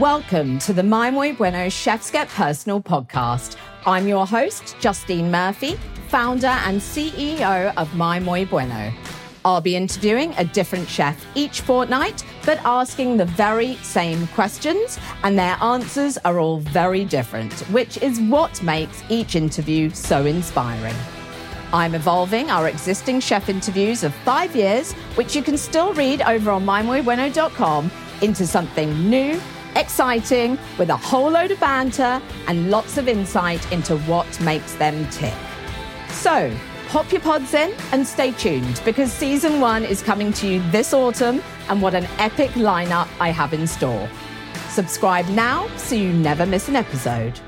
Welcome to the My Muy Bueno Chefs Get Personal podcast. I'm your host, Justine Murphy, founder and CEO of My Muy Bueno. I'll be interviewing a different chef each fortnight, but asking the very same questions, and their answers are all very different, which is what makes each interview so inspiring. I'm evolving our existing chef interviews of 5 years, which you can still read over on mymuybueno.com, into something new, exciting, with a whole load of banter and lots of insight into what makes them tick. So, pop your pods in and stay tuned, because season 1 is coming to you this autumn, and what an epic lineup I have in store. Subscribe now so you never miss an episode.